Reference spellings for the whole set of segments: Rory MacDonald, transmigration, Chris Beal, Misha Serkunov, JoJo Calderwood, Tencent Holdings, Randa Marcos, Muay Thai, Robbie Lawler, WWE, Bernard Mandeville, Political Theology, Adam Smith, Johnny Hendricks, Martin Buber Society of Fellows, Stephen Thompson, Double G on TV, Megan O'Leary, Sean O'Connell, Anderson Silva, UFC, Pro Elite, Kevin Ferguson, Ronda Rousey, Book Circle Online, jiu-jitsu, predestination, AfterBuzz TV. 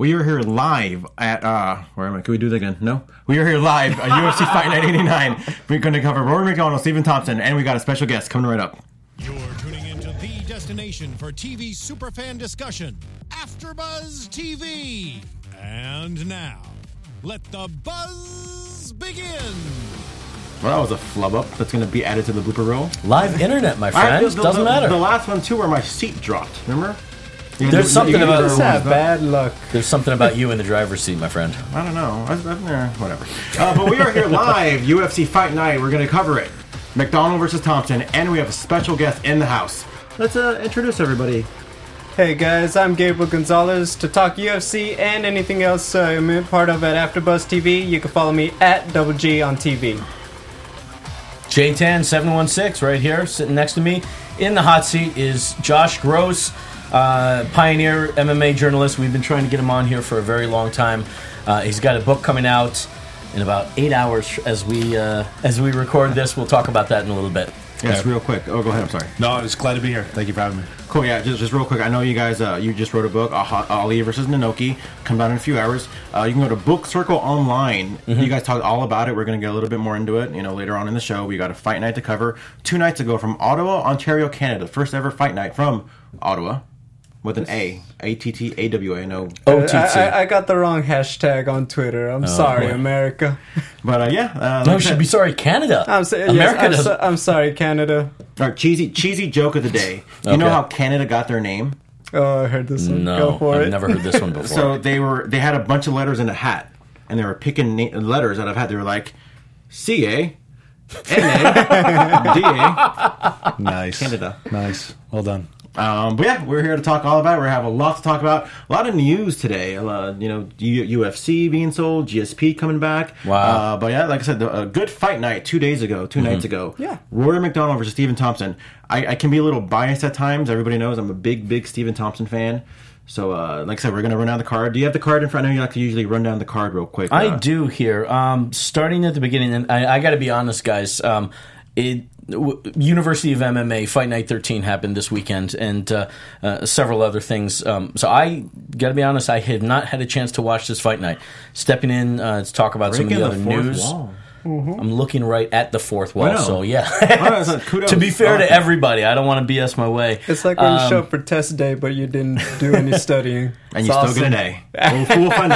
We are here live at, where am I? Can we do that again? No? We are here live at UFC Fight Night 89. We're going to cover Rory MacDonald, Stephen Thompson, and we got a special guest coming right up. You're tuning into the destination for TV superfan discussion, AfterBuzz TV. And now, let the buzz begin. Well, that was a flub up. That's going to be added to the blooper roll. Live internet, my friend. Doesn't matter. The last one, too, where my seat dropped. Remember? There's something about bad luck. There's something about you in the driver's seat, my friend. I don't know. Whatever. But we are here live, UFC Fight Night. We're going to cover it. MacDonald versus Thompson, and we have a special guest in the house. Let's introduce everybody. Hey guys, I'm Gabriel Gonzalez. To talk UFC and anything else I'm part of at AfterBuzz TV, you can follow me at Double G on TV. J10716 right here, sitting next to me. In the hot seat is Josh Gross. Pioneer MMA journalist. We've been trying to get him on here for a very long time. He's got a book coming out in about 8 hours as we record this. We'll talk about that in a little bit. Yes, real quick. Oh, go ahead. I'm sorry. No, I'm just glad to be here. Thank you for having me. Cool. Yeah, just real quick. I know you guys, you just wrote a book, Ali vs. Nanoki. Comes out in a few hours. You can go to Book Circle Online. Mm-hmm. You guys talked all about it. We're going to get a little bit more into it, later on in the show. We got a fight night to cover 2 nights ago from Ottawa, Ontario, Canada. First ever fight night from Ottawa. With an A. A-T-T-A-W-A, no O-T-T. I got the wrong hashtag on Twitter. I'm sorry, boy. America. But no, you should be sorry, Canada. I'm sorry, Canada. Right, cheesy joke of the day. You know how Canada got their name? Oh, I heard this one. No, I've never heard this one before. So they had a bunch of letters in a hat, and they were picking letters out of a hat. They were like, C-A, N-A, D-A. Nice. Canada. Nice. Well done. But yeah, we're here to talk all about it. We have a lot to talk about. A lot of news today. UFC being sold, GSP coming back. Wow. But yeah, like I said, a good fight night 2 nights ago. Yeah. Rory MacDonald versus Stephen Thompson. I can be a little biased at times. Everybody knows I'm a big Stephen Thompson fan. So, like I said, we're going to run down the card. Do you have the card in front? I know you like to usually run down the card real quick. I do here. Starting at the beginning, and I got to be honest, guys. University of MMA Fight Night 13 happened this weekend, and several other things. So I gotta be honest, I had not had a chance to watch this fight night. Stepping in to talk about some of the other news. Mm-hmm. I'm looking right at the fourth wall, so yeah. To be fair to everybody, I don't want to BS my way. It's like when you show up for test day, but you didn't do any studying. And you still get an A. We'll find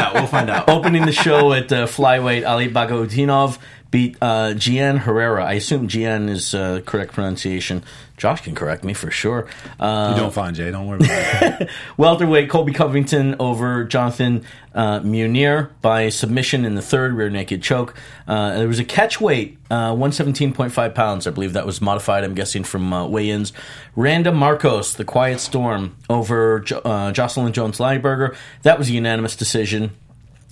out. Opening the show at flyweight, Ali Bagautinov beat Gian Herrera. I assume Gian is correct pronunciation. Josh can correct me for sure. You don't find Jay. Don't worry about it. Welterweight Colby Covington over Jonathan Munier by submission in the third rear naked choke. There was a catch weight, 117.5 pounds. I believe that was modified, I'm guessing, from weigh-ins. Randa Marcos, the Quiet Storm, over Jocelyn Jones-Lieberger. That was a unanimous decision.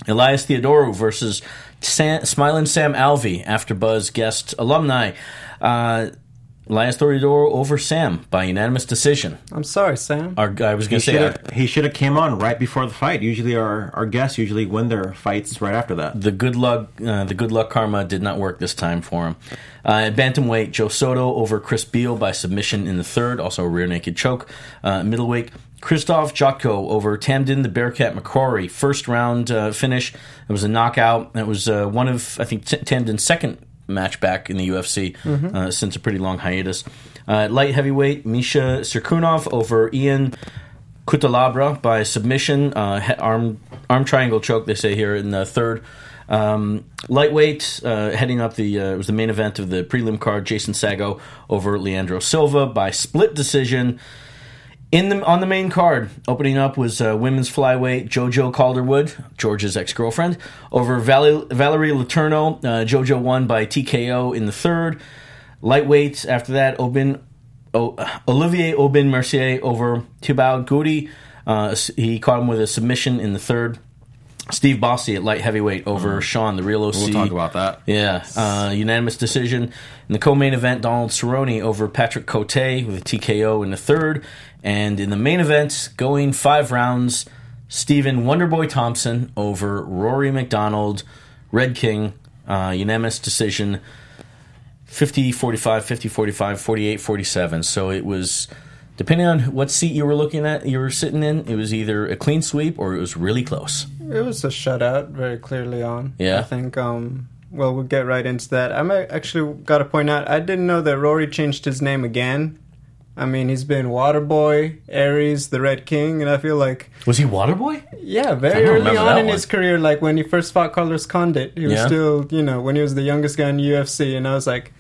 Elias Theodorou versus Smiling Sam Alvey, AfterBuzz guest alumni. Elias Theodorou over Sam by unanimous decision. I'm sorry, Sam. He should have came on right before the fight. Usually our guests usually win their fights right after that. The good luck karma did not work this time for him. Bantamweight, Joe Soto over Chris Beal by submission in the third, also a rear naked choke. Middleweight, Krzysztof Jotko over Tamdin the Bearcat McCrory. First round finish. It was a knockout. That was one of, I think, Tamdin's second match back in the UFC since a pretty long hiatus. Light heavyweight, Misha Serkunov over Ian Kutalabra by submission. Arm triangle choke, they say here, in the third. Lightweight, heading up it was the main event of the prelim card, Jason Sago over Leandro Silva by split decision. On the main card, opening up was women's flyweight JoJo Calderwood, George's ex-girlfriend, over Valerie Letourneau. JoJo won by TKO in the third. Lightweight, after that, Olivier Aubin-Mercier over Thibaut Goudy. He caught him with a submission in the third. Steve Bosse at light heavyweight over Sean, the real OC. We'll talk about that. Yeah, unanimous decision. In the co-main event, Donald Cerrone over Patrick Cote with a TKO in the third. And in the main event, going 5 rounds, Stephen Wonderboy Thompson over Rory MacDonald, Red King, unanimous decision, 50-45, 50-45, 48-47. So it was Depending on what seat you were looking at, you were sitting in, it was either a clean sweep or it was really close. It was a shutout, very clearly on. Yeah. I think, well, we'll get right into that. I'm actually got to point out, I didn't know that Rory changed his name again. I mean, he's been Waterboy, Aries, the Red King, and I feel like... Was he Waterboy? Yeah, very early on in his career, like when he first fought Carlos Condit. He was still, you know, when he was the youngest guy in UFC, and I was like...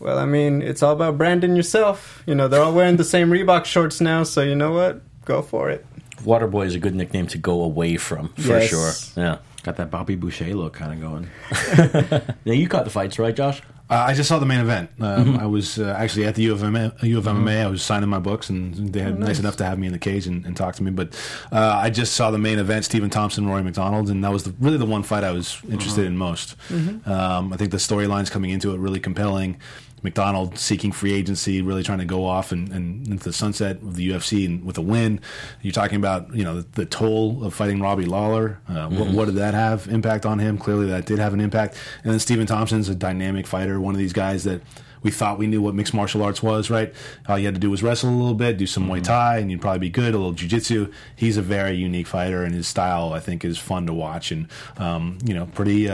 Well, I mean, it's all about branding yourself. You know, they're all wearing the same Reebok shorts now, so you know what? Go for it. Waterboy is a good nickname to go away from, for sure. Yeah. Got that Bobby Boucher look kind of going. Now, you caught the fights, right, Josh? I just saw the main event. I was actually at the U of MMA. I was signing my books, and they had nice enough to have me in the cage and talk to me. But I just saw the main event, Stephen Thompson, Rory MacDonald, and that was really the one fight I was interested in most. I think the storylines coming into it really compelling. MacDonald seeking free agency, really trying to go off and into the sunset of the UFC and with a win. You're talking about, you know, the toll of fighting Robbie Lawler. What did that have impact on him? Clearly that did have an impact. And then Stephen Thompson's a dynamic fighter, one of these guys that we thought we knew what mixed martial arts was, right? All you had to do was wrestle a little bit, do some Muay Thai, and you'd probably be good, a little jiu-jitsu. He's a very unique fighter, and his style, I think, is fun to watch and, you know, pretty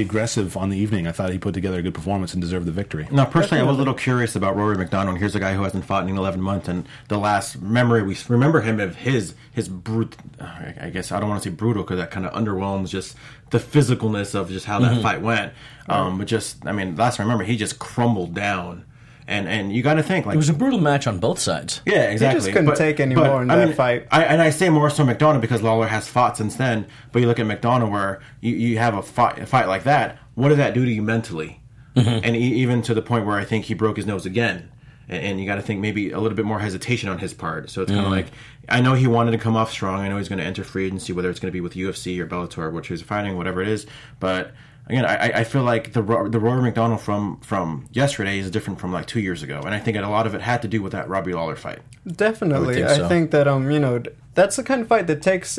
aggressive on the evening. I thought he put together a good performance and deserved the victory. Now, personally, I was a little curious about Rory MacDonald. Here's a guy who hasn't fought in 11 months, and the last memory we remember him of his brute, I guess I don't want to say brutal because that kind of underwhelms just the physicalness of just how that fight went. But just, I mean, last I remember, he just crumbled down. And you got to think, like... It was a brutal match on both sides. Yeah, exactly. He just couldn't take any more in that fight. And I say more so MacDonald because Lawler has fought since then, but you look at MacDonald where you have a fight like that, what does that do to you mentally? And even to the point where I think he broke his nose again. And you got to think maybe a little bit more hesitation on his part. So it's kind of like, I know he wanted to come off strong. I know he's going to enter free agency, whether it's going to be with UFC or Bellator, which he's fighting, whatever it is. But... Again, I feel like the Rory MacDonald from yesterday is different from like 2 years ago, and I think a lot of it had to do with that Robbie Lawler fight. Definitely, I think that you know, that's the kind of fight that takes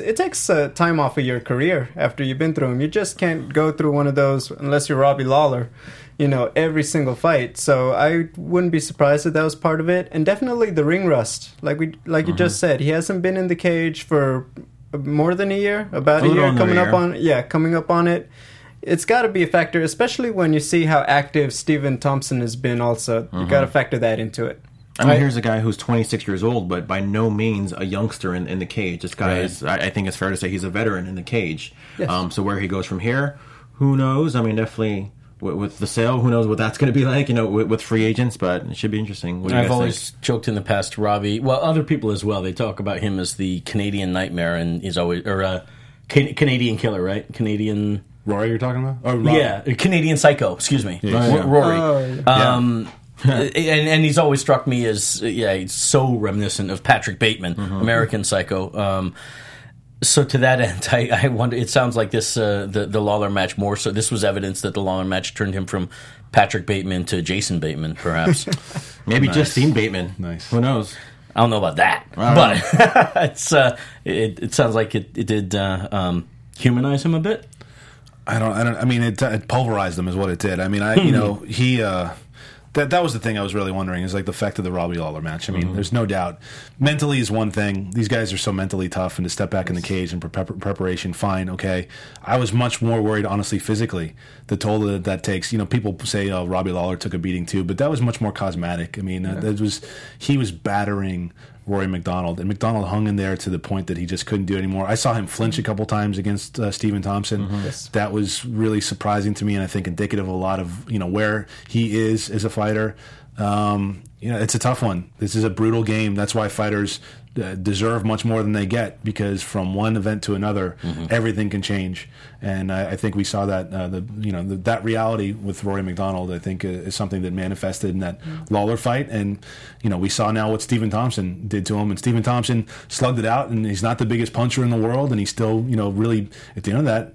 time off of your career after you've been through them. You just can't go through one of those unless you're Robbie Lawler, you know, every single fight. So I wouldn't be surprised if that was part of it, and definitely the ring rust, like you just said, he hasn't been in the cage for more than a year, about a year coming up on it. It's got to be a factor, especially when you see how active Stephen Thompson has been also. You got to factor that into it. I mean, here's a guy who's 26 years old, but by no means a youngster in the cage. This guy is, I think it's fair to say, he's a veteran in the cage. Yes. So where he goes from here, who knows? I mean, definitely with the sale, who knows what that's going to be like, you know, with free agents, but it should be interesting. What do you guys think? Joked in the past, Robbie, well, other people as well, they talk about him as the Canadian nightmare, and he's always, or Canadian killer, right? Canadian... Rory you're talking about? Oh, Robbie. Yeah, Canadian Psycho, excuse me. Yeah. Rory. Oh, yeah. And he's always struck me as, he's so reminiscent of Patrick Bateman, American Psycho. So to that end, I wonder, it sounds like this, the Lawler match more so, this was evidence that the Lawler match turned him from Patrick Bateman to Jason Bateman, perhaps. Maybe Justine Bateman. Nice. Who knows? I don't know about that. But it sounds like it did humanize him a bit. It pulverized him is what it did. I mean, that was the thing I was really wondering is like the effect of the Robbie Lawler match. I mean, there's no doubt. Mentally is one thing. These guys are so mentally tough, and to step back in the cage and preparation, fine, okay. I was much more worried, honestly, physically, the toll that that takes. You know, people say Robbie Lawler took a beating too, but that was much more cosmetic. I mean, he was battering Rory MacDonald, and MacDonald hung in there to the point that he just couldn't do it anymore. I saw him flinch a couple times against Stephen Thompson. That was really surprising to me, and I think indicative of a lot of, you know, where he is as a fighter. You know, it's a tough one. This is a brutal game. That's why fighters deserve much more than they get, because from one event to another, everything can change. And I think we saw that that reality with Rory MacDonald, I think, is something that manifested in that Lawler fight. And you know, we saw now what Stephen Thompson did to him. And Stephen Thompson slugged it out, and he's not the biggest puncher in the world, and he still, you know, really at the end of that,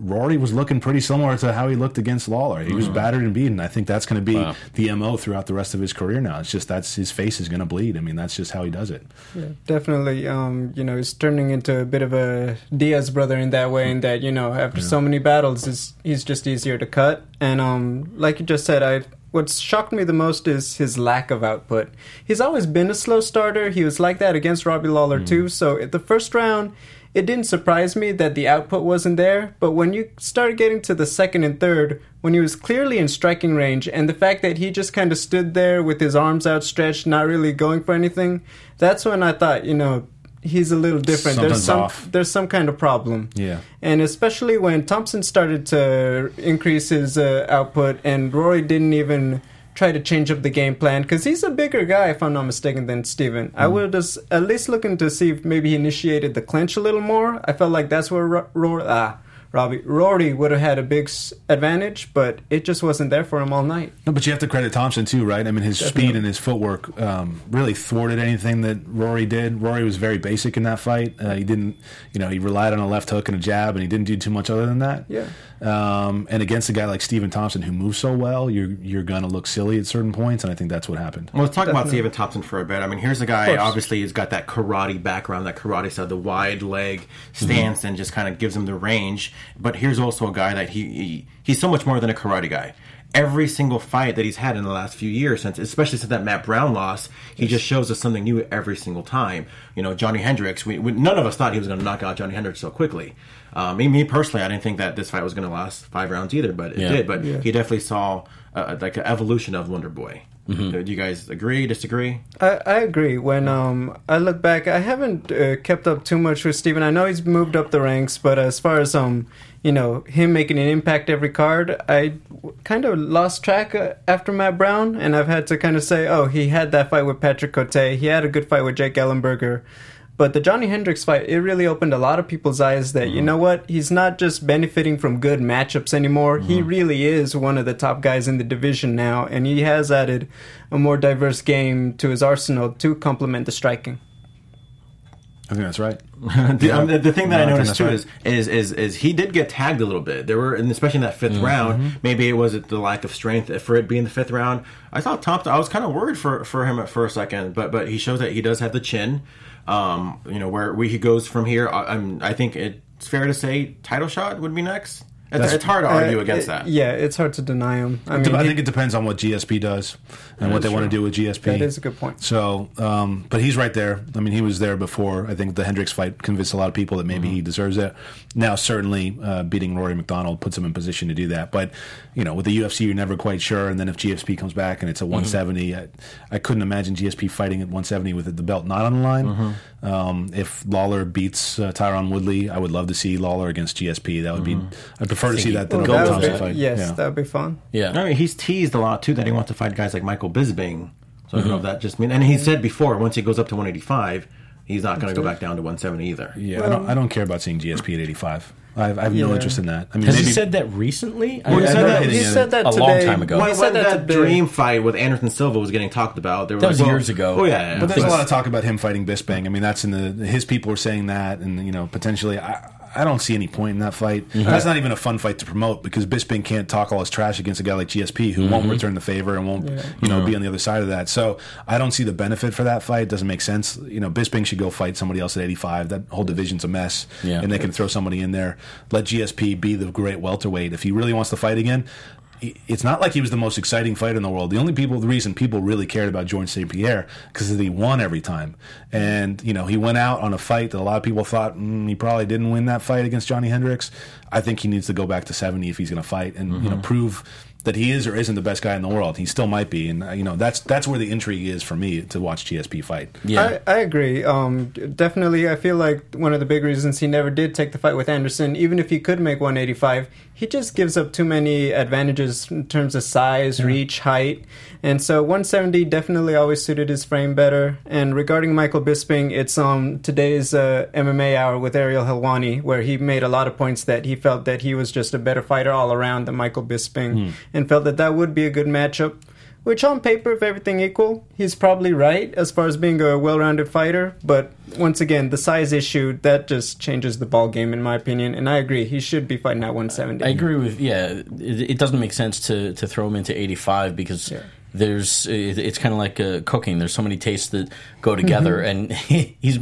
Rory was looking pretty similar to how he looked against Lawler. He was battered and beaten. I think that's going to be the MO throughout the rest of his career now. It's just that's his face is going to bleed. I mean, that's just how he does it. Yeah, definitely. You know, he's turning into a bit of a Diaz brother in that way, in that, you know, after so many battles, he's just easier to cut. And like you just said, I what's shocked me the most is his lack of output. He's always been a slow starter. He was like that against Robbie Lawler too. So at the first round, it didn't surprise me that the output wasn't there, but when you started getting to the second and third, when he was clearly in striking range, and the fact that he just kind of stood there with his arms outstretched, not really going for anything, that's when I thought, you know, he's a little different. There's some kind of problem. Yeah. And especially when Thompson started to increase his output, and Rory didn't even try to change up the game plan, because he's a bigger guy, if I'm not mistaken, than Steven. I was just at least looking to see if maybe he initiated the clinch a little more. I felt like that's where Rory would have had a big advantage, but it just wasn't there for him all night. No, but you have to credit Thompson too, right? I mean, his speed and his footwork really thwarted anything that Rory did. Rory was very basic in that fight. He didn't, you know, he relied on a left hook and a jab, and he didn't do too much other than that. Yeah. And against a guy like Stephen Thompson, who moves so well, you're going to look silly at certain points, and I think that's what happened. Well, let's talk about Stephen Thompson for a bit. I mean, here's a guy, obviously, who's got that karate background, that karate style, the wide leg stance, and just kind of gives him the range. But here's also a guy that he's so much more than a karate guy. Every single fight that he's had in the last few years, especially since that Matt Brown loss, he just shows us something new every single time. You know, Johnny Hendricks, we none of us thought he was going to knock out Johnny Hendricks so quickly. Me personally, I didn't think that this fight was going to last 5 rounds either, but it did. But he definitely saw like an evolution of Wonder Boy. Mm-hmm. Do you guys agree, disagree? I agree. When I look back, I haven't kept up too much with Steven. I know he's moved up the ranks, but as far as you know, him making an impact every card, I kind of lost track after Matt Brown, and I've had to kind of say, oh, he had that fight with Patrick Cote, he had a good fight with Jake Ellenberger. But the Johnny Hendricks fight, it really opened a lot of people's eyes that, you know what, he's not just benefiting from good matchups anymore. He really is one of the top guys in the division now, and he has added a more diverse game to his arsenal to complement the striking. I think that's right. The thing that I noticed too is he did get tagged a little bit. There were, and especially in that fifth round, maybe it was the lack of strength for it being the fifth round. I thought Thompson, I was kind of worried for him at first, but he shows that he does have the chin. You know, where he goes from here. I think it's fair to say title shot would be next. It's hard to argue against that. Yeah, it's hard to deny him. I mean, I think it depends on what GSP does and what they want to do with GSP. That is a good point. So, but he's right there. I mean, he was there before. I think the Hendricks fight convinced a lot of people that maybe he deserves it. Now, certainly, beating Rory MacDonald puts him in position to do that. But, you know, with the UFC, you're never quite sure. And then if GSP comes back and it's a 170, I couldn't imagine GSP fighting at 170 with the belt not on the line. If Lawler beats Tyron Woodley, I would love to see Lawler against GSP. That would be... Prefer to see that than a Thompson fight. Yes, that would be fun. Yeah, I mean, he's teased a lot too that he wants to fight guys like Michael Bisping. So I don't know if that just means. And he said before, once he goes up to 185, he's not going to go back down to 170 either. Yeah, well, I don't care about seeing GSP at 85. I have no interest in that. I mean, has he said that recently? Well, he said that a long time ago. Well, he said that dream fight with Anderson Silva was getting talked about. That was years ago. Oh yeah, but there's a lot of talk about him fighting Bisping. I mean, that's his people are saying that, and you know, potentially. I don't see any point in that fight. Mm-hmm. That's not even a fun fight to promote because Bisping can't talk all his trash against a guy like GSP who won't return the favor and won't, you know, be on the other side of that. So I don't see the benefit for that fight. It doesn't make sense. You know, Bisping should go fight somebody else at 85. That whole division's a mess, and they can throw somebody in there. Let GSP be the great welterweight. If he really wants to fight again, it's not like he was the most exciting fighter in the world. The reason people really cared about Georges St. Pierre because he won every time. And, you know, he went out on a fight that a lot of people thought he probably didn't win that fight against Johnny Hendricks. I think he needs to go back to 70 if he's going to fight and, you know, prove that he is or isn't the best guy in the world. He still might be. And, you know, that's where the intrigue is for me to watch GSP fight. Yeah, I agree. Definitely, I feel like one of the big reasons he never did take the fight with Anderson, even if he could make 185, he just gives up too many advantages in terms of size, reach, height. And so 170 definitely always suited his frame better. And regarding Michael Bisping, it's today's MMA Hour with Ariel Helwani, where he made a lot of points that he felt that he was just a better fighter all around than Michael Bisping. And felt that would be a good matchup, which on paper, if everything equal, he's probably right as far as being a well-rounded fighter. But once again, the size issue, that just changes the ball game, in my opinion. And I agree, he should be fighting at 170. I agree with, it doesn't make sense to throw him into 85 because... Yeah. It's kind of like cooking. There's so many tastes that go together, and he's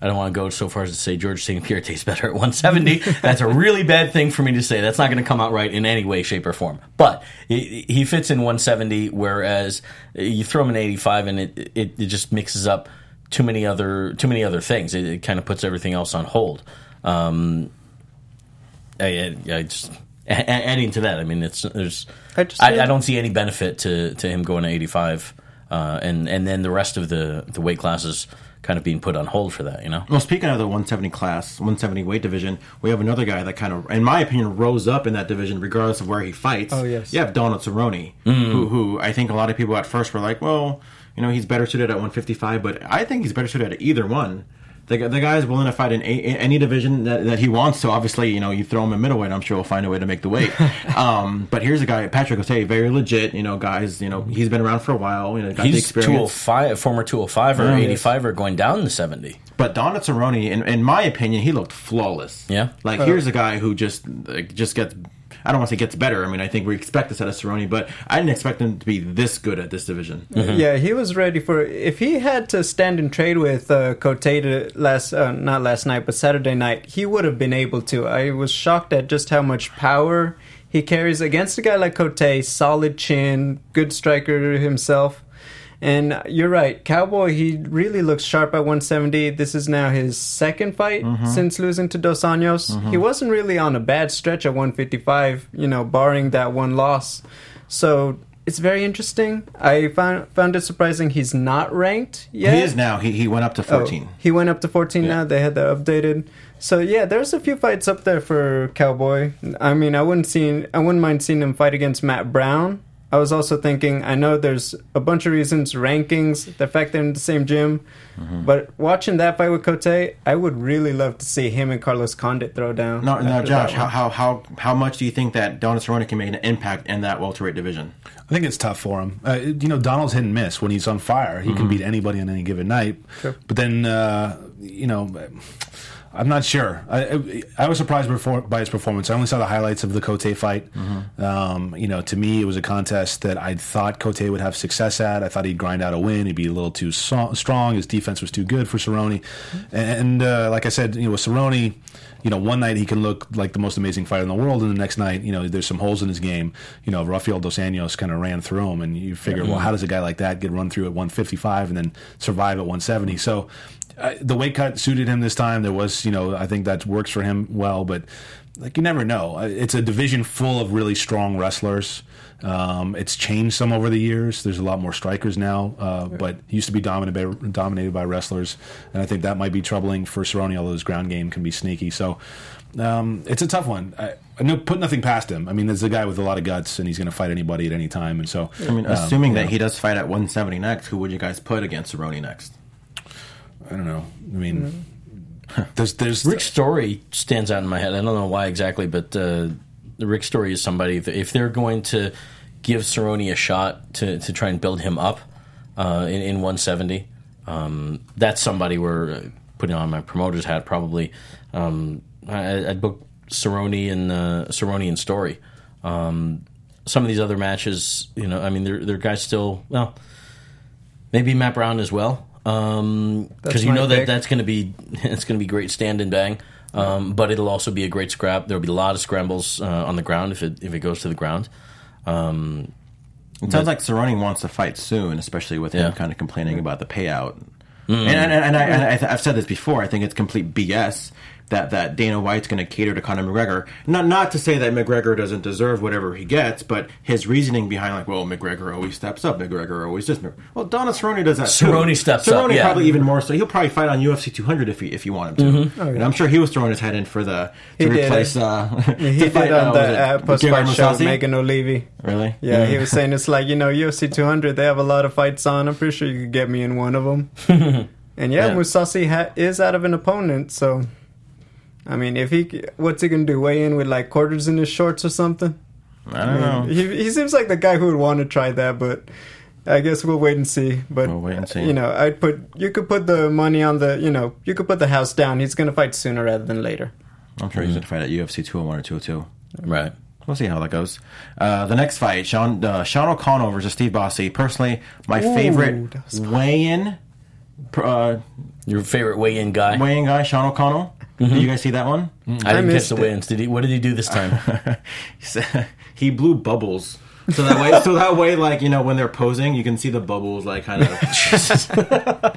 I don't want to go so far as to say Georges St. Pierre tastes better at 170. That's a really bad thing for me to say. That's not going to come out right in any way, shape, or form. But he fits in 170, whereas you throw him in 85, and it just mixes up too many other things. It kind of puts everything else on hold. I just adding to that. I mean, I don't see any benefit to him going to 85, and then the rest of the weight classes kind of being put on hold for that, you know? Well, speaking of the 170 class, 170 weight division, we have another guy that kind of, in my opinion, rose up in that division regardless of where he fights. Oh, yes. You have Donald Cerrone, who I think a lot of people at first were like, well, you know, he's better suited at 155, but I think he's better suited at either one. The guy's willing to fight in any division that he wants, so obviously, you know, you throw him in middleweight, I'm sure he'll find a way to make the weight. But here's a guy, Patrick Cote, very legit, you know, guys, you know, he's been around for a while, you know, got the experience. He's 205, former 205 or 85 or going down to 70. But Donald Cerrone, in my opinion, he looked flawless. Yeah. Like, here's a guy who just gets... I don't want to say gets better. I mean, I think we expect this out of Cerrone, but I didn't expect him to be this good at this division. Mm-hmm. Yeah, he was ready for... If he had to stand and trade with Cote not last night, but Saturday night, he would have been able to. I was shocked at just how much power he carries against a guy like Cote. Solid chin, good striker himself. And you're right, Cowboy, he really looks sharp at 170. This is now his second fight since losing to Dos Anjos. He wasn't really on a bad stretch at 155, you know, barring that one loss. So it's very interesting. I found it surprising he's not ranked yet. He is now. He went up to 14. He went up to 14 now. They had that updated. So, yeah, there's a few fights up there for Cowboy. I mean, I wouldn't mind seeing him fight against Matt Brown. I was also thinking, I know there's a bunch of reasons, rankings, the fact they're in the same gym, but watching that fight with Cote, I would really love to see him and Carlos Condit throw down. Now, Josh, how much do you think that Donald Cerrone can make an impact in that welterweight division? I think it's tough for him. You know, Donald's hit and miss. When he's on fire, he can beat anybody on any given night. Sure. But then, you know... I'm not sure. I was surprised by his performance. I only saw the highlights of the Cote fight. You know, to me, it was a contest that I thought Cote would have success at. I thought he'd grind out a win. He'd be a little too strong. His defense was too good for Cerrone. And like I said, you know, with Cerrone, you know, one night he can look like the most amazing fighter in the world, and the next night, you know, there's some holes in his game. You know, Rafael Dos Anjos kind of ran through him, and you figure, well, how does a guy like that get run through at 155 and then survive at 170? So the weight cut suited him this time. There was, you know, I think that works for him well, but like you never know. It's a division full of really strong wrestlers. It's changed some over the years. There's a lot more strikers now, but he used to be dominated by wrestlers, and I think that might be troubling for Cerrone, although his ground game can be sneaky. So it's a tough one. I put nothing past him. I mean, there's a guy with a lot of guts, and he's going to fight anybody at any time. And so, I mean, assuming that he does fight at 170 next, who would you guys put against Cerrone next? I don't know. I mean, there's Rick Story stands out in my head. I don't know why exactly, but Rick Story is somebody that if they're going to give Cerrone a shot to try and build him up in 170, that's somebody we're putting on my promoter's hat probably. I'd book Cerrone and Story. Some of these other matches, you know, I mean, they're guys still maybe Matt Brown as well. Because you know that's going to be great stand and bang, but it'll also be a great scrap. There'll be a lot of scrambles on the ground if it goes to the ground. It sounds like Cerrone wants to fight soon, especially with him kind of complaining about the payout. And I've said this before. I think it's complete BS that Dana White's going to cater to Conor McGregor. Not to say that McGregor doesn't deserve whatever he gets, but his reasoning behind, like, well, McGregor always steps up, McGregor always this. Well, Donald Cerrone does that. Cerrone steps up. Cerrone probably even more so. He'll probably fight on UFC 200 if you want him to. And I'm sure he was throwing his head in for the post-fight show with Megan O'Leary. Really? Yeah, he was saying it's like, you know, UFC 200, they have a lot of fights on. I'm pretty sure you could get me in one of them. And Mousasi is out of an opponent, so... I mean, what's he going to do, weigh in with, like, quarters in his shorts or something? I don't know. He seems like the guy who would want to try that, but I guess we'll wait and see. But, you know, you could put the money on you could put the house down. He's going to fight sooner rather than later. I'm sure he's going to fight at UFC 201 or 202. Right. We'll see how that goes. The next fight, Sean O'Connell versus Steve Bosse. Personally, my favorite weigh-in Your favorite weigh-in guy? Weigh-in guy, Sean O'Connell. Mm-hmm. Did you guys see that one? I didn't catch the weigh-ins. What did he do this time? He blew bubbles. So that way, like, you know, when they're posing, you can see the bubbles, like, kind of.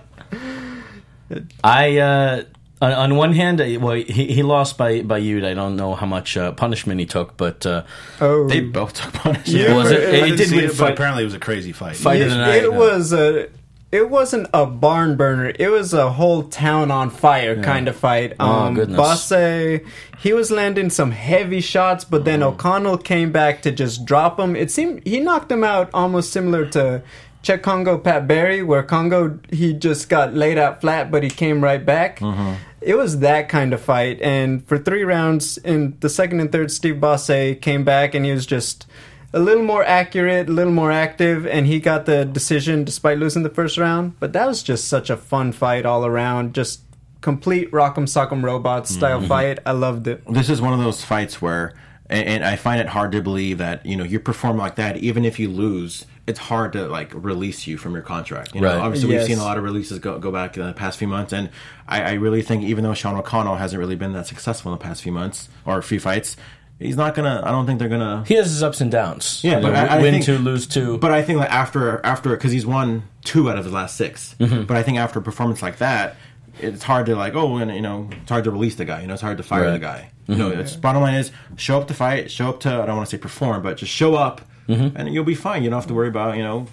On one hand, well, he lost by you. I don't know how much punishment he took, but they both took punishment. Yeah, was it? It did win, but apparently it was a crazy fight. Fight of the night. It wasn't a barn burner. It was a whole town on fire kind of fight. Bosse, he was landing some heavy shots, but then O'Connell came back to just drop him. It seemed he knocked him out almost similar to Czech Congo Pat Barry, where Congo he just got laid out flat, but he came right back. Mm-hmm. It was that kind of fight, and for 3 rounds, in the second and third, Steve Bosse came back, and he was just a little more accurate, a little more active, and he got the decision despite losing the first round. But that was just such a fun fight all around, just complete Rock'em Sock'em Robots style fight. I loved it. This is one of those fights where, and I find it hard to believe that, you know, you perform like that, even if you lose, it's hard to, like, release you from your contract. You know, obviously, we've seen a lot of releases go back in the past few months, and I really think even though Sean O'Connell hasn't really been that successful in the past few months or few fights, he's not gonna. I don't think they're gonna. He has his ups and downs. Yeah, but I win think, 2, lose 2. But I think that after because he's won 2 out of his last 6. Mm-hmm. But I think after a performance like that, it's hard to like it's hard to release the guy. You know, it's hard to fire the guy. Mm-hmm. You know, it's bottom line is show up to fight, show up to I don't want to say perform, but just show up. Mm-hmm. And you'll be fine. You don't have to worry about, you know,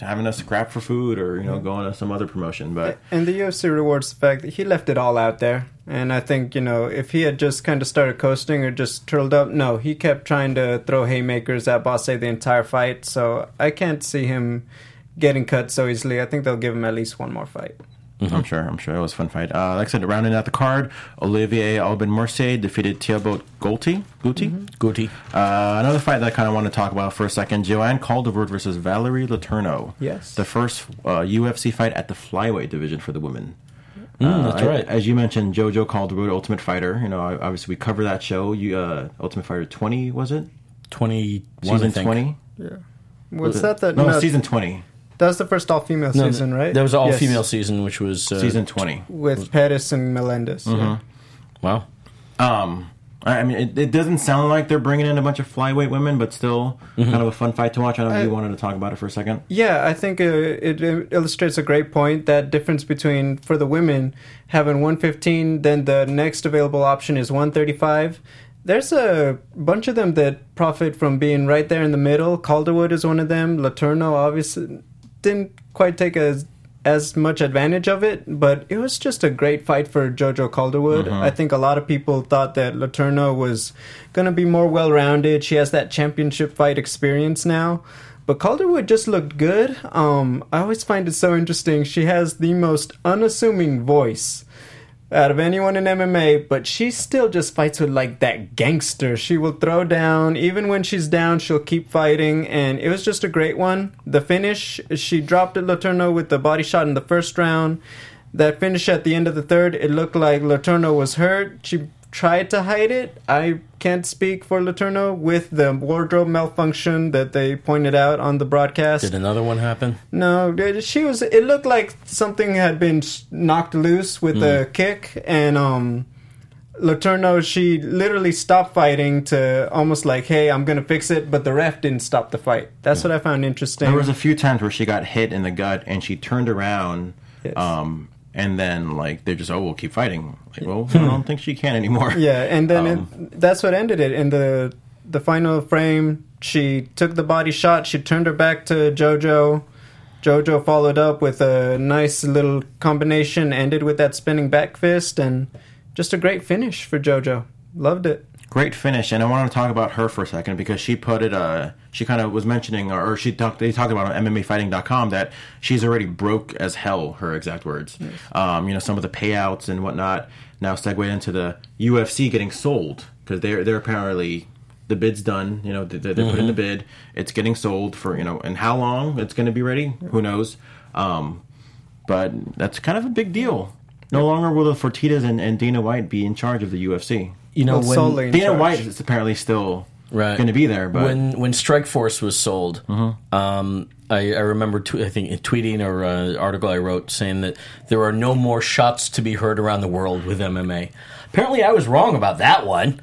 having to scrap for food or, you know, going to some other promotion. But and the UFC rewards the fact that he left it all out there. And I think, you know, if he had just kind of started coasting or just turtled up, no, he kept trying to throw haymakers at Bosse the entire fight. So I can't see him getting cut so easily. I think they'll give him at least one more fight. Mm-hmm. I'm sure it was a fun fight. Like I said, rounding out the card, Olivier Aubin-Mercier defeated Thibaut Gouti. Another fight that I kind of want to talk about for a second, JoJo Calderwood versus Valerie Letourneau. Yes. The first UFC fight at the flyweight division for the women. That's right. As you mentioned, JoJo Calderwood, Ultimate Fighter. You know, obviously we cover that show. Ultimate Fighter 20, was it? 21 season 20? Yeah. Season 20. That was the first all-female season, right? That was an all-female season, which was... season 20. With Pettis and Melendez. Mm-hmm. Yeah. Wow. I mean, it doesn't sound like they're bringing in a bunch of flyweight women, but still kind of a fun fight to watch. I don't know if you wanted to talk about it for a second. Yeah, I think it illustrates a great point, that difference between, for the women, having 115, then the next available option is 135. There's a bunch of them that profit from being right there in the middle. Calderwood is one of them. Letourneau, obviously... didn't quite take as much advantage of it, but it was just a great fight for JoJo Calderwood. Mm-hmm. I think a lot of people thought that Letourneau was going to be more well-rounded. She has that championship fight experience now. But Calderwood just looked good. I always find it so interesting. She has the most unassuming voice out of anyone in MMA, but she still just fights with, like, that gangster. She will throw down. Even when she's down, she'll keep fighting, and it was just a great one. The finish, she dropped at Letourneau with the body shot in the first round. That finish at the end of the third, it looked like Letourneau was hurt. She tried to hide it. I can't speak for Letourneau with the wardrobe malfunction that they pointed out on the broadcast. Did another one happen? No, she was. It looked like something had been knocked loose with a kick, and Letourneau, she literally stopped fighting to almost like, hey, I'm going to fix it, but the ref didn't stop the fight. That's what I found interesting. There was a few times where she got hit in the gut, and she turned around, and then, like, they're just, we'll keep fighting. Like, well, I don't think she can anymore. Yeah, and then that's what ended it. In the final frame, she took the body shot. She turned her back to JoJo. JoJo followed up with a nice little combination, ended with that spinning back fist, and just a great finish for JoJo. Loved it. Great finish, and I want to talk about her for a second because she put it. She kind of was mentioning, or she talked. They talked about on MMAfighting.com that she's already broke as hell. Her exact words. Nice. You know, some of the payouts and whatnot. Now segue into the UFC getting sold because they're apparently the bid's done. You know, they put in the bid. It's getting sold for and how long it's going to be ready? Who knows? But that's kind of a big deal. No longer will the Fertitas and Dana White be in charge of the UFC. You know, Dana White is apparently still going to be there. But when Strikeforce was sold, I remember tweeting or an article I wrote saying that there are no more shots to be heard around the world with MMA. Apparently, I was wrong about that one.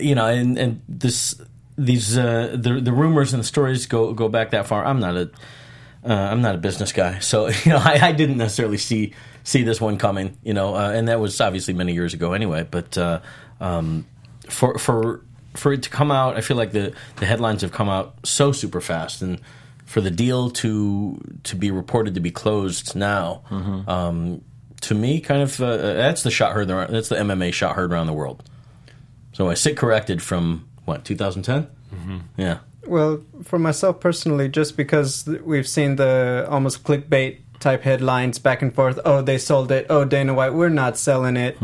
You know, and this the rumors and the stories go back that far. I'm not a business guy, so you know I didn't necessarily see this one coming. You know, and that was obviously many years ago anyway. But for it to come out, I feel like the headlines have come out so super fast, and for the deal to be reported to be closed now, to me, kind of that's the shot heard. That's the MMA shot heard around the world. So I sit corrected from what 2010. Mm-hmm. Yeah. Well, for myself personally, just because we've seen the almost clickbait type headlines back and forth. Oh, they sold it. Oh, Dana White, we're not selling it.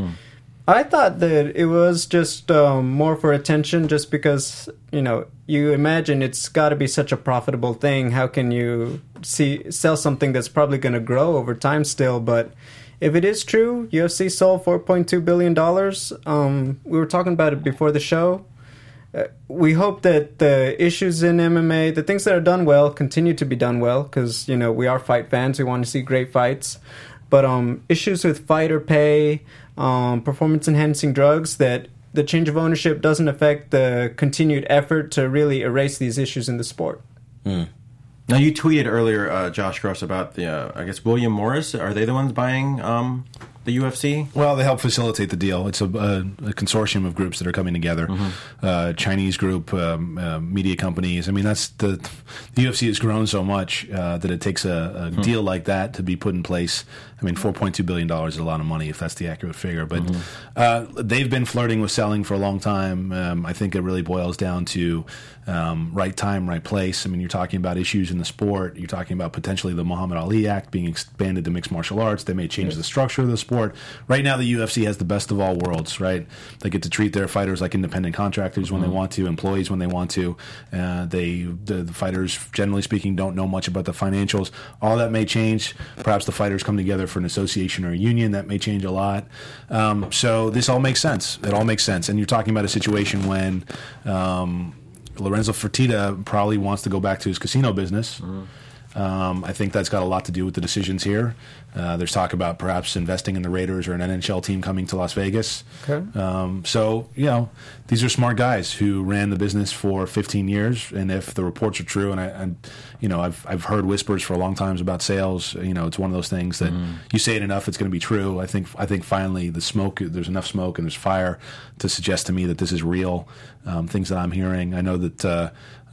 I thought that it was just more for attention just because, you know, you imagine it's got to be such a profitable thing. How can you sell something that's probably going to grow over time still? But if it is true, UFC sold $4.2 billion. We were talking about it before the show. We hope that the issues in MMA, the things that are done well, continue to be done well because, you know, we are fight fans. We want to see great fights. But issues with fighter pay, performance-enhancing drugs, that the change of ownership doesn't affect the continued effort to really erase these issues in the sport. Now, you tweeted earlier, Josh Gross, about the, I guess, William Morris. Are they the ones buying the UFC? Well, they help facilitate the deal. It's a consortium of groups that are coming together. Chinese group, media companies. I mean, that's the UFC has grown so much that it takes a deal like that to be put in place. I mean, $4.2 billion is a lot of money, if that's the accurate figure. But they've been flirting with selling for a long time. I think it really boils down to right time, right place. I mean, you're talking about issues in the sport. You're talking about potentially the Muhammad Ali Act being expanded to mixed martial arts. They may change the structure of the sport. Right now, the UFC has the best of all worlds, right? They get to treat their fighters like independent contractors when they want to, employees when they want to. The fighters, generally speaking, don't know much about the financials. All that may change. Perhaps the fighters come together for an association or a union. That may change a lot. So this all makes sense. It all makes sense. And you're talking about a situation when Lorenzo Fertita probably wants to go back to his casino business. I think that's got a lot to do with the decisions here. There's talk about perhaps investing in the Raiders or an NHL team coming to Las Vegas. Okay. So, you know, these are smart guys who ran the business for 15 years. And if the reports are true, and I've heard whispers for a long time about sales. You know, it's one of those things that you say it enough, it's going to be true. I think finally the smoke, there's enough smoke and there's fire to suggest to me that this is real. Things that I'm hearing, I know that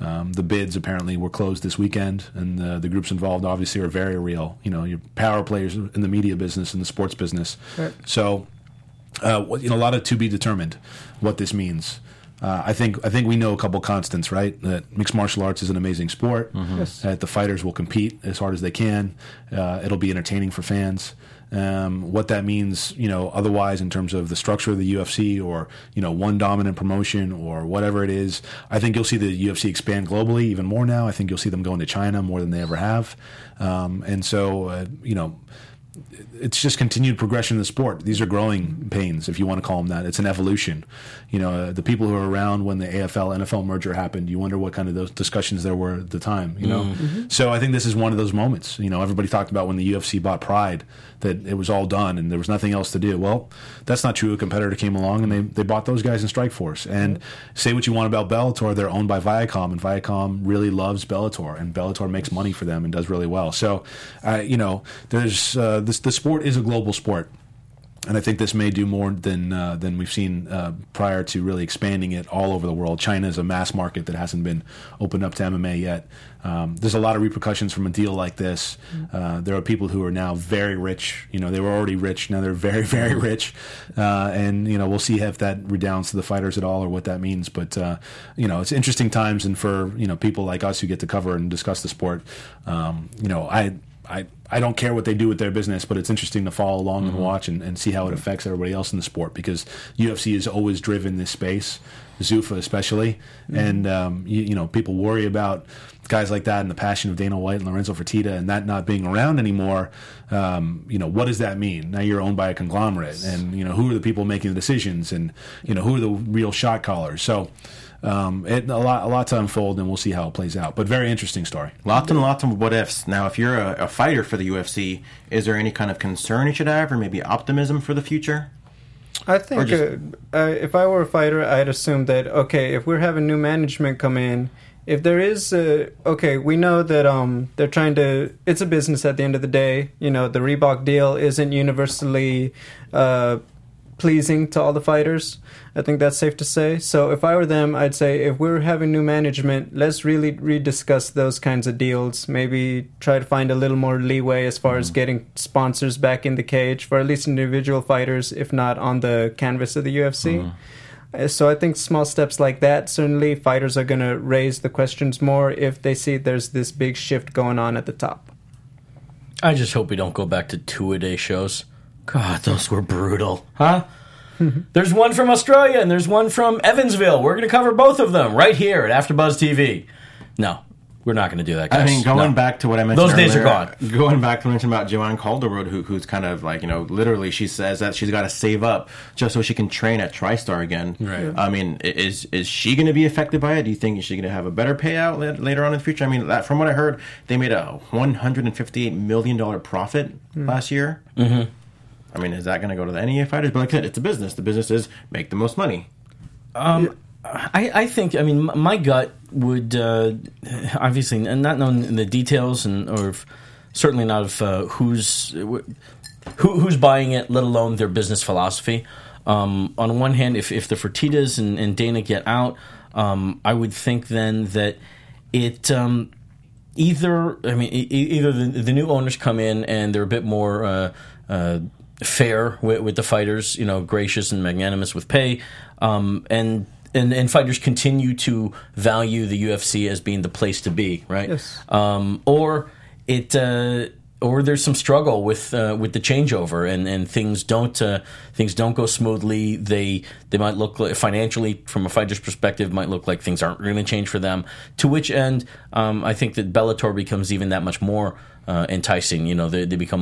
the bids apparently were closed this weekend, and the groups involved obviously are very real. You know, your power players in the media business and the sports business. Right. So, you know, a lot of to be determined what this means. I think we know a couple constants, right? That mixed martial arts is an amazing sport. Yes. That the fighters will compete as hard as they can. It'll be entertaining for fans. What that means, you know, otherwise in terms of the structure of the UFC or, you know, one dominant promotion or whatever it is, I think you'll see the UFC expand globally even more now. I think you'll see them going to China more than they ever have. And so, you know, it's just continued progression of the sport. These are growing pains, if you want to call them that. It's an evolution. You know, the people who were around when the AFL-NFL merger happened, you wonder what kind of those discussions there were at the time, you know. So I think this is one of those moments. You know, everybody talked about when the UFC bought Pride, that it was all done and there was nothing else to do. Well, that's not true. A competitor came along and they bought those guys in Strikeforce. And say what you want about Bellator, they're owned by Viacom, and Viacom really loves Bellator, and Bellator makes money for them and does really well. So, you know, there's... the sport is a global sport, and I think this may do more than we've seen prior to really expanding it all over the world. China is a mass market that hasn't been opened up to MMA yet. There's a lot of repercussions from a deal like this. There are people who are now very rich. You know, they were already rich. Now they're very, very rich. And, you know, we'll see if that redounds to the fighters at all or what that means. But, you know, it's interesting times. And for, you know, people like us who get to cover and discuss the sport, you know, I I don't care what they do with their business, but it's interesting to follow along and watch and see how it affects everybody else in the sport, because UFC has always driven this space, Zuffa especially, and people worry about guys like that and the passion of Dana White and Lorenzo Fertita and that not being around anymore. What does that mean? Now you're owned by a conglomerate, and who are the people making the decisions, and who are the real shot callers? So a lot to unfold, and we'll see how it plays out. But very interesting story. Lots of what ifs. Now, if you're a fighter for the UFC, is there any kind of concern you should have, or maybe optimism for the future? I think if I were a fighter, I'd assume that, okay, if we're having new management come in, if there is, we know that they're trying to, it's a business at the end of the day. The Reebok deal isn't universally pleasing to all the fighters. I think that's safe to say. So if I were them, I'd say if we're having new management, let's really rediscuss those kinds of deals. Maybe try to find a little more leeway as far as getting sponsors back in the cage for at least individual fighters, if not on the canvas of the UFC. So I think small steps like that, certainly fighters are going to raise the questions more if they see there's this big shift going on at the top. I just hope we don't go back to two-a-day shows. God, those were brutal, huh? There's one from Australia and there's one from Evansville. We're going to cover both of them right here at AfterBuzz TV. No, we're not going to do that, guys. I mean, back to what I mentioned earlier. Those days are gone. Going back to what I mentioned about JoJo Calderwood, who's kind of like, literally she says that she's got to save up just so she can train at TriStar again. Right. Yeah. I mean, is she going to be affected by it? Do you think she's going to have a better payout later on in the future? I mean, from what I heard, they made a $158 million profit last year. I mean, is that going to go to the NEA fighters? But like I said, it's a business. The business is make the most money. I think, my gut would, obviously, not knowing the details, or certainly not of who's buying it, let alone their business philosophy. On one hand, if the Fertitas and Dana get out, I would think then that it... Either the new owners come in and they're a bit more fair with the fighters, gracious and magnanimous with pay, and fighters continue to value the UFC as being the place to be, right? Yes. Or there's some struggle with the changeover, and things don't go smoothly. They might look like, financially, from a fighter's perspective, might look like things aren't going to change for them. To which end, I think that Bellator becomes even that much more enticing. They become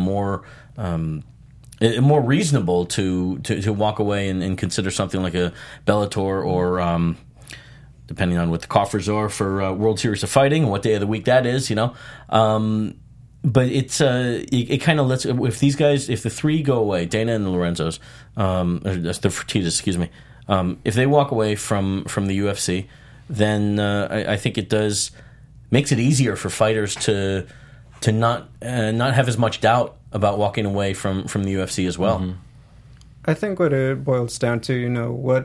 more reasonable to walk away and consider something like a Bellator or. Depending on what the coffers are for World Series of Fighting, what day of the week that is, But it's it kind of lets, if the three go away, Dana and the Lorenzos, the Fertitas, if they walk away from the UFC, then I think it makes it easier for fighters to not have as much doubt about walking away from the UFC as well. I think what it boils down to,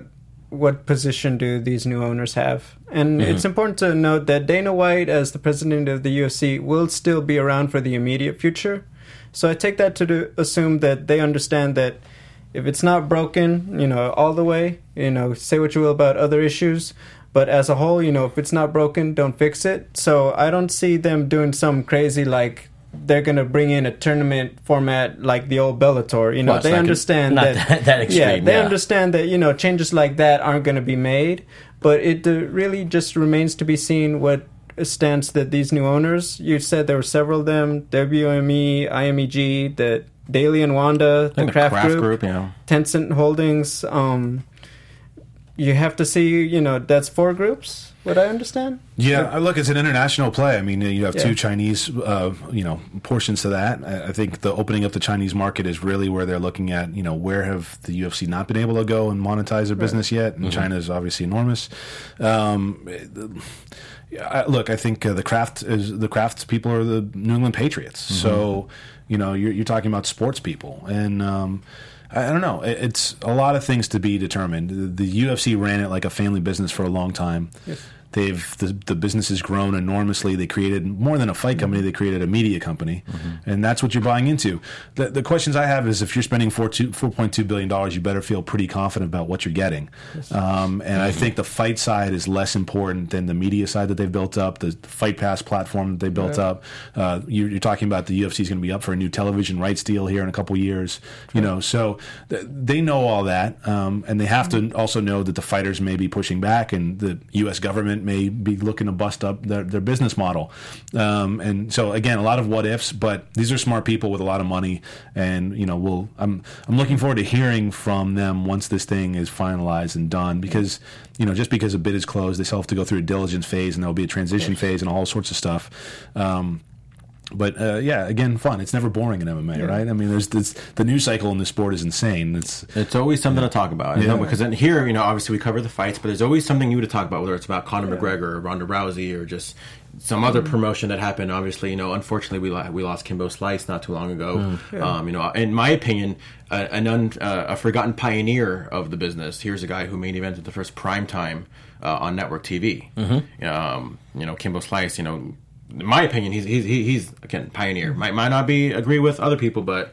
what position do these new owners have? And it's important to note that Dana White, as the president of the UFC, will still be around for the immediate future. So I take that to assume that they understand that if it's not broken, all the way, say what you will about other issues, but as a whole, if it's not broken, don't fix it. So I don't see them doing some crazy, like, they're going to bring in a tournament format like the old Bellator. They understand that extreme. Yeah, they understand that, changes like that aren't going to be made. But it really just remains to be seen what stance that these new owners, you said there were several of them, WME, IMEG, the Daily and Wanda, the Kraft Group, Tencent Holdings. You have to see, that's four groups. Would I understand? Yeah, look, it's an international play. I mean, you have two Chinese, portions to that. I think the opening up the Chinese market is really where they're looking at, where have the UFC not been able to go and monetize their business yet? And China is obviously enormous. I think the Kraft people are the New England Patriots. So, you're talking about sports people, and. I don't know. It's a lot of things to be determined. The UFC ran it like a family business for a long time. Yes. They've the business has grown enormously. They created more than a fight company. They created a media company, and that's what you're buying into. The questions I have is if you're spending $4.2 billion, you better feel pretty confident about what you're getting. And I think the fight side is less important than the media side that they've built up, the Fight Pass platform that they built up. You're talking about the UFC is going to be up for a new television rights deal here in a couple years. So they know all that, and they have to also know that the fighters may be pushing back and the U.S. government may be looking to bust up their business model. And so, again, a lot of what ifs, but these are smart people with a lot of money. And, you know, I'm looking forward to hearing from them once this thing is finalized and done, because, you know, just because a bid is closed, they still have to go through a diligence phase, and there'll be a transition phase and all sorts of stuff. But again, fun. It's never boring in MMA, right? I mean, there's the news cycle in this sport is insane. It's always something to talk about. You know, because in here, you know, obviously we cover the fights, but there's always something new to talk about, whether it's about Conor McGregor or Ronda Rousey or just some other promotion that happened. Obviously, you know, unfortunately, we lost Kimbo Slice not too long ago. You know, in my opinion, a forgotten pioneer of the business. Here's a guy who main evented the first primetime on network TV. You know, Kimbo Slice, you know, in my opinion, he's again pioneer. Might not be agree with other people, but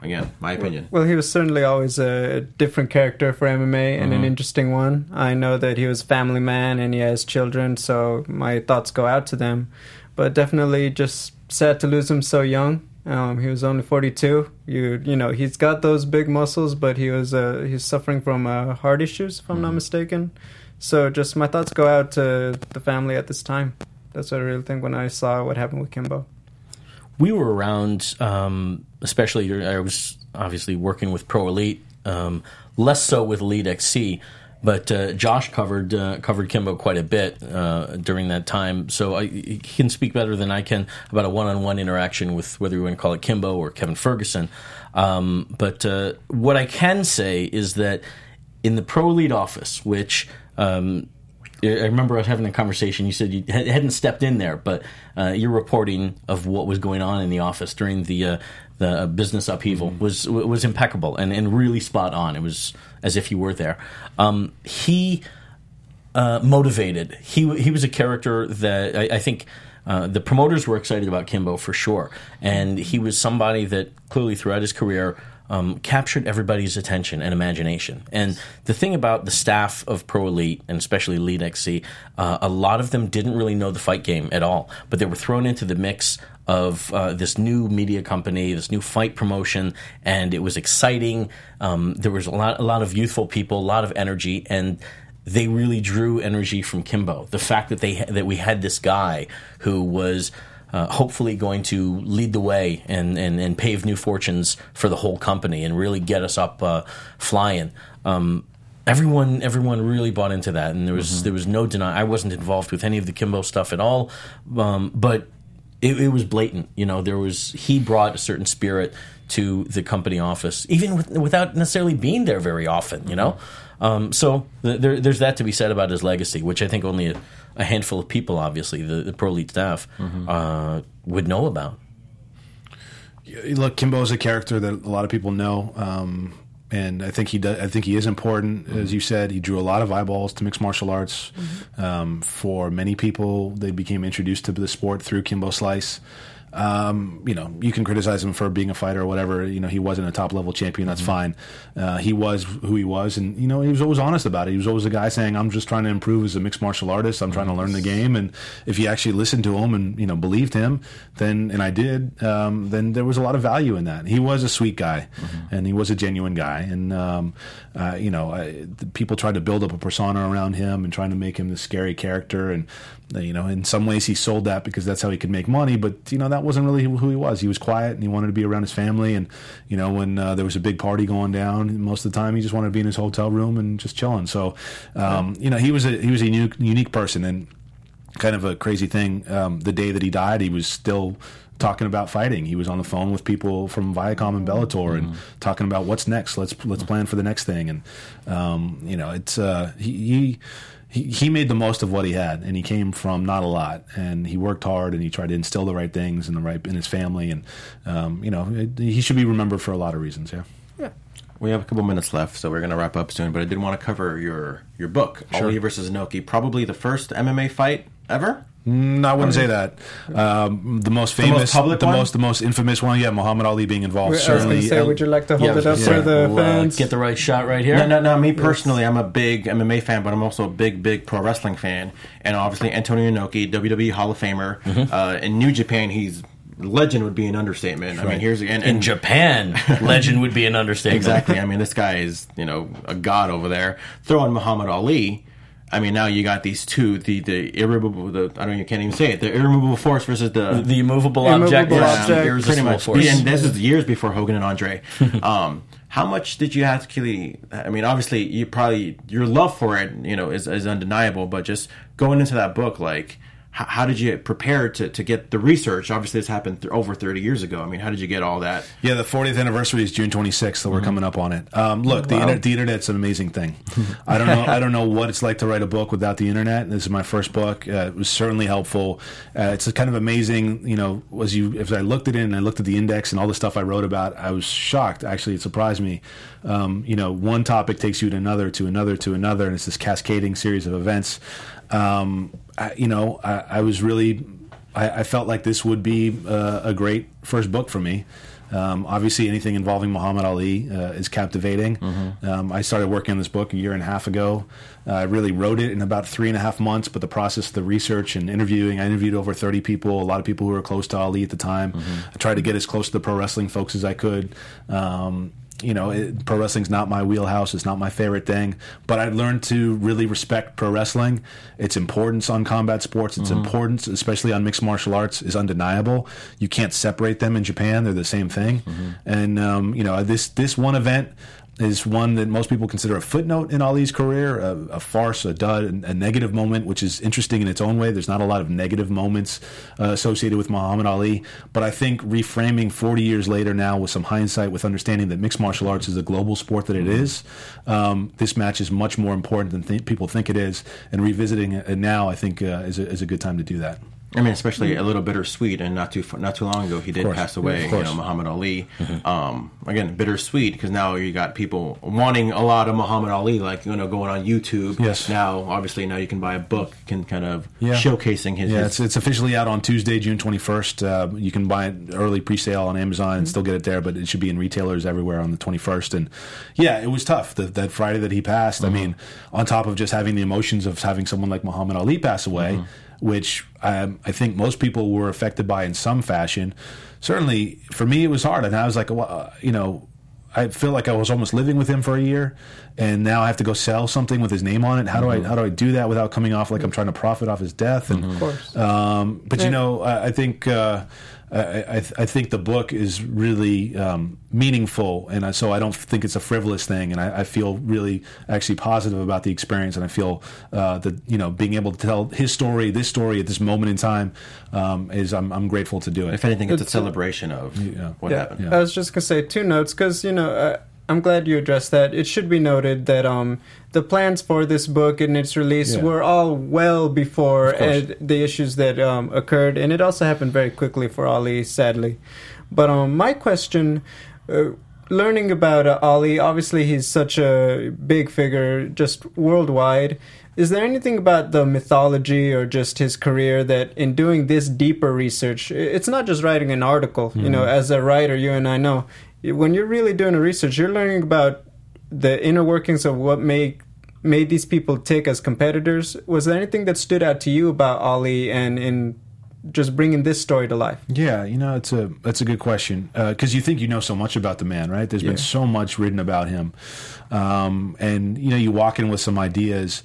again, my opinion. Well, he was certainly always a different character for MMA and an interesting one. I know that he was a family man and he has children, so my thoughts go out to them. But definitely, just sad to lose him so young. He was only 42. You know, he's got those big muscles, but he's suffering from heart issues, if I'm not mistaken. So, just my thoughts go out to the family at this time. That's what I really think when I saw what happened with Kimbo. We were around, especially I was obviously working with Pro Elite, less so with Elite XC, but Josh covered Kimbo quite a bit during that time. So he can speak better than I can about a one-on-one interaction with whether you want to call it Kimbo or Kevin Ferguson. But what I can say is that in the Pro Elite office, which... I remember us having a conversation. You said you hadn't stepped in there, but your reporting of what was going on in the office during the business upheaval was impeccable and really spot on. It was as if you were there. He motivated. He was a character that I think the promoters were excited about Kimbo for sure, and he was somebody that clearly throughout his career captured everybody's attention and imagination. And the thing about the staff of Pro Elite, and especially Elite XC, a lot of them didn't really know the fight game at all, but they were thrown into the mix of this new media company, this new fight promotion, and it was exciting. There was a lot of youthful people, a lot of energy, and they really drew energy from Kimbo. The fact that that we had this guy who was... hopefully going to lead the way and pave new fortunes for the whole company and really get us up flying. Everyone really bought into that, and there was no denying. I wasn't involved with any of the Kimbo stuff at all, but it was blatant. You know, he brought a certain spirit to the company office, even without necessarily being there very often. You know, so there's that to be said about his legacy, which I think only a handful of people, obviously, the Pro Elite staff, would know about. Look, Kimbo's a character that a lot of people know, and I think I think he is important. As you said, he drew a lot of eyeballs to mixed martial arts. For many people, they became introduced to the sport through Kimbo Slice. You know, you can criticize him for being a fighter or whatever. You know, he wasn't a top-level champion. That's fine. He was who he was. And, you know, he was always honest about it. He was always a guy saying, I'm just trying to improve as a mixed martial artist. I'm trying to learn the game. And if you actually listened to him and, you know, believed him, then there was a lot of value in that. He was a sweet guy, and he was a genuine guy. And, you know, people tried to build up a persona around him and trying to make him this scary character. And, you know, in some ways he sold that because that's how he could make money. But, you know, that wasn't really who he was. He was quiet and he wanted to be around his family. And, you know, when there was a big party going down, most of the time he just wanted to be in his hotel room and just chilling. So, you know, he was a unique person, and kind of a crazy thing. The day that he died, he was still talking about fighting. He was on the phone with people from Viacom and Bellator and talking about what's next. Let's plan for the next thing. And, you know, it's he made the most of what he had, and he came from not a lot, and he worked hard, and he tried to instill the right things in his family, and you know, he should be remembered for a lot of reasons. Yeah. We have a couple minutes left, so we're going to wrap up soon. But I did want to cover your book, sure. Ali vs. Nanoki, probably the first MMA fight ever. No, I wouldn't say that. The most famous, the most infamous one. Yeah, Muhammad Ali being involved. Certainly. I was gonna say, would you like to hold it up for the fans? Get the right shot right here. No. Me personally, I'm a big MMA fan, but I'm also a big pro wrestling fan. And obviously, Antonio Inoki, WWE Hall of Famer. Mm-hmm. In New Japan, he's legend would be an understatement. Right. I mean, here's in Japan, legend would be an understatement. Exactly. I mean, this guy is a god over there. Throw in Muhammad Ali. I mean, now you got these two, the irremovable, you can't even say it, the irremovable force versus the immovable object. Pretty much. Force. And this is years before Hogan and Andre. How much did you actually, I mean, obviously, you probably, your love for it, is undeniable, but just going into that book, how did you prepare to get the research? Obviously, this happened over 30 years ago. I mean, how did you get all that? Yeah, the 40th anniversary is June 26th, so we're coming up on it. The internet's an amazing thing. I don't know what it's like to write a book without the internet. This is my first book. It was certainly helpful. It's kind of amazing, as I looked it in and I looked at the index and all the stuff I wrote about, I was shocked. Actually, it surprised me. One topic takes you to another, and it's this cascading series of events. I felt like this would be a great first book for me. Obviously, anything involving Muhammad Ali is captivating. Mm-hmm. I started working on this book a year and a half ago. I really wrote it in about 3.5 months, but the process, the research and interviewing, I interviewed over 30 people, a lot of people who were close to Ali at the time. Mm-hmm. I tried to get as close to the pro wrestling folks as I could. Pro wrestling's not my wheelhouse. It's not my favorite thing. But I learned to really respect pro wrestling. Its importance on combat sports, its importance, especially on mixed martial arts, is undeniable. You can't separate them in Japan. They're the same thing. Mm-hmm. And, this one event is one that most people consider a footnote in Ali's career, a farce, a dud, a negative moment, which is interesting in its own way. There's not a lot of negative moments associated with Muhammad Ali, but I think reframing 40 years later now with some hindsight, with understanding that mixed martial arts is a global sport that it is, this match is much more important than people think it is, and revisiting it now, I think, is a good time to do that. I mean, especially a little bittersweet, and not too long ago he did pass away. Muhammad Ali. Mm-hmm. Again, bittersweet because now you got people wanting a lot of Muhammad Ali, going on YouTube. Yes. Now, obviously, you can buy a book, showcasing his. Yeah, it's officially out on Tuesday, June 21st. You can buy it early pre-sale on Amazon and still get it there, but it should be in retailers everywhere on the 21st. And yeah, it was tough that Friday that he passed. Mm-hmm. I mean, on top of just having the emotions of having someone like Muhammad Ali pass away. Mm-hmm. Which I think most people were affected by in some fashion. Certainly, for me, it was hard. And I was like, I feel like I was almost living with him for a year, and now I have to go sell something with his name on it. How do I do that without coming off like I'm trying to profit off his death? And, of course. But I think I think the book is really meaningful, and so I don't think it's a frivolous thing. And I feel really actually positive about the experience, and I feel that being able to tell his story, this story at this moment in time, I'm grateful to do it. If anything, it's a celebration of what happened. Yeah. I was just gonna say 2 notes because I'm glad you addressed that. It should be noted that the plans for this book and its release were all well before the issues that occurred, and it also happened very quickly for Ali, sadly. But my question, learning about Ali, obviously he's such a big figure just worldwide. Is there anything about the mythology or just his career that in doing this deeper research, it's not just writing an article, as a writer, you and I know. When you're really doing a research, you're learning about the inner workings of what made these people tick as competitors. Was there anything that stood out to you about Ali and in just bringing this story to life? Yeah, that's a good question because you think you know so much about the man, right? There's been so much written about him, and you walk in with some ideas.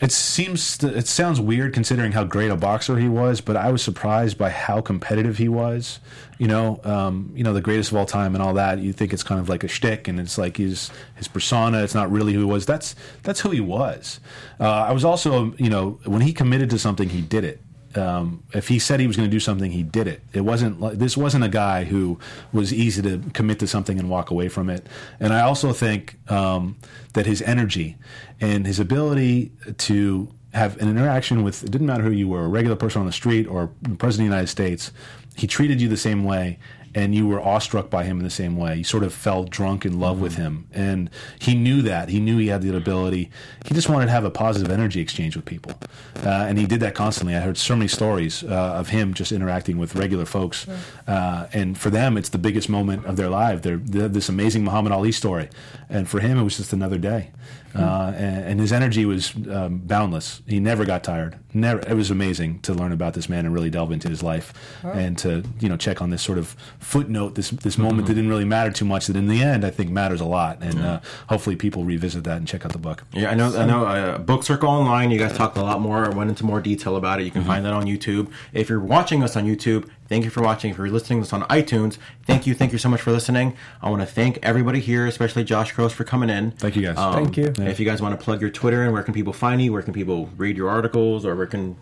It sounds weird considering how great a boxer he was, but I was surprised by how competitive he was. The greatest of all time and all that. You think it's kind of like a shtick, and it's like his persona. It's not really who he was. That's who he was. I was also, when he committed to something, he did it. If he said he was going to do something, he did it. This wasn't a guy who was easy to commit to something and walk away from it. And I also think that his energy and his ability to have an interaction with, it didn't matter who you were, a regular person on the street or the President of the United States, he treated you the same way. and you were awestruck by him in the same way. You sort of fell drunk in love with him, and he knew that. He knew he had the ability. He just wanted to have a positive energy exchange with people, and he did that constantly. I heard so many stories of him just interacting with regular folks, and for them, it's the biggest moment of their life. They have this amazing Muhammad Ali story, and for him, it was just another day. And his energy was boundless. He never got tired. Never. It was amazing to learn about this man and really delve into his life and to check on this sort of footnote, this moment that didn't really matter too much, that in the end I think matters a lot. And hopefully people revisit that and check out the book. Yeah, I know. Book Circle Online, you guys talked a lot more, went into more detail about it. You can find that on YouTube. If you're watching us on YouTube, thank you for watching. If you're listening to us on iTunes, thank you so much for listening. I want to thank everybody here, especially Josh Gross, for coming in. Thank you guys. Thank you. If you guys want to plug your Twitter and where can people find you, where can people read your articles, or where can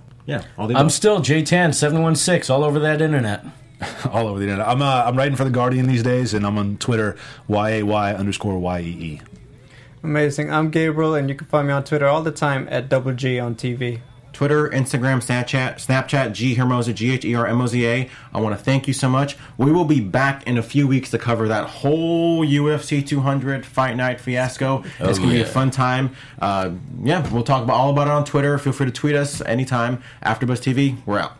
all the I'm still JTan716 all over that internet. All over the internet. I'm writing for The Guardian these days, and I'm on Twitter, YAY_YEE. Amazing. I'm Gabriel, and you can find me on Twitter all the time at Double G on TV. Twitter, Instagram, Snapchat, G Hermosa, GHERMOZA. I want to thank you so much. We will be back in a few weeks to cover that whole UFC 200 Fight Night fiasco. It's going to be a fun time. We'll talk about all about it on Twitter. Feel free to tweet us anytime. AfterBuzz TV, we're out.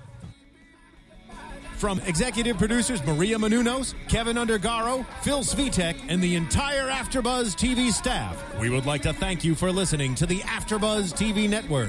From executive producers Maria Menounos, Kevin Undergaro, Phil Svitek, and the entire AfterBuzz TV staff, we would like to thank you for listening to the AfterBuzz TV network.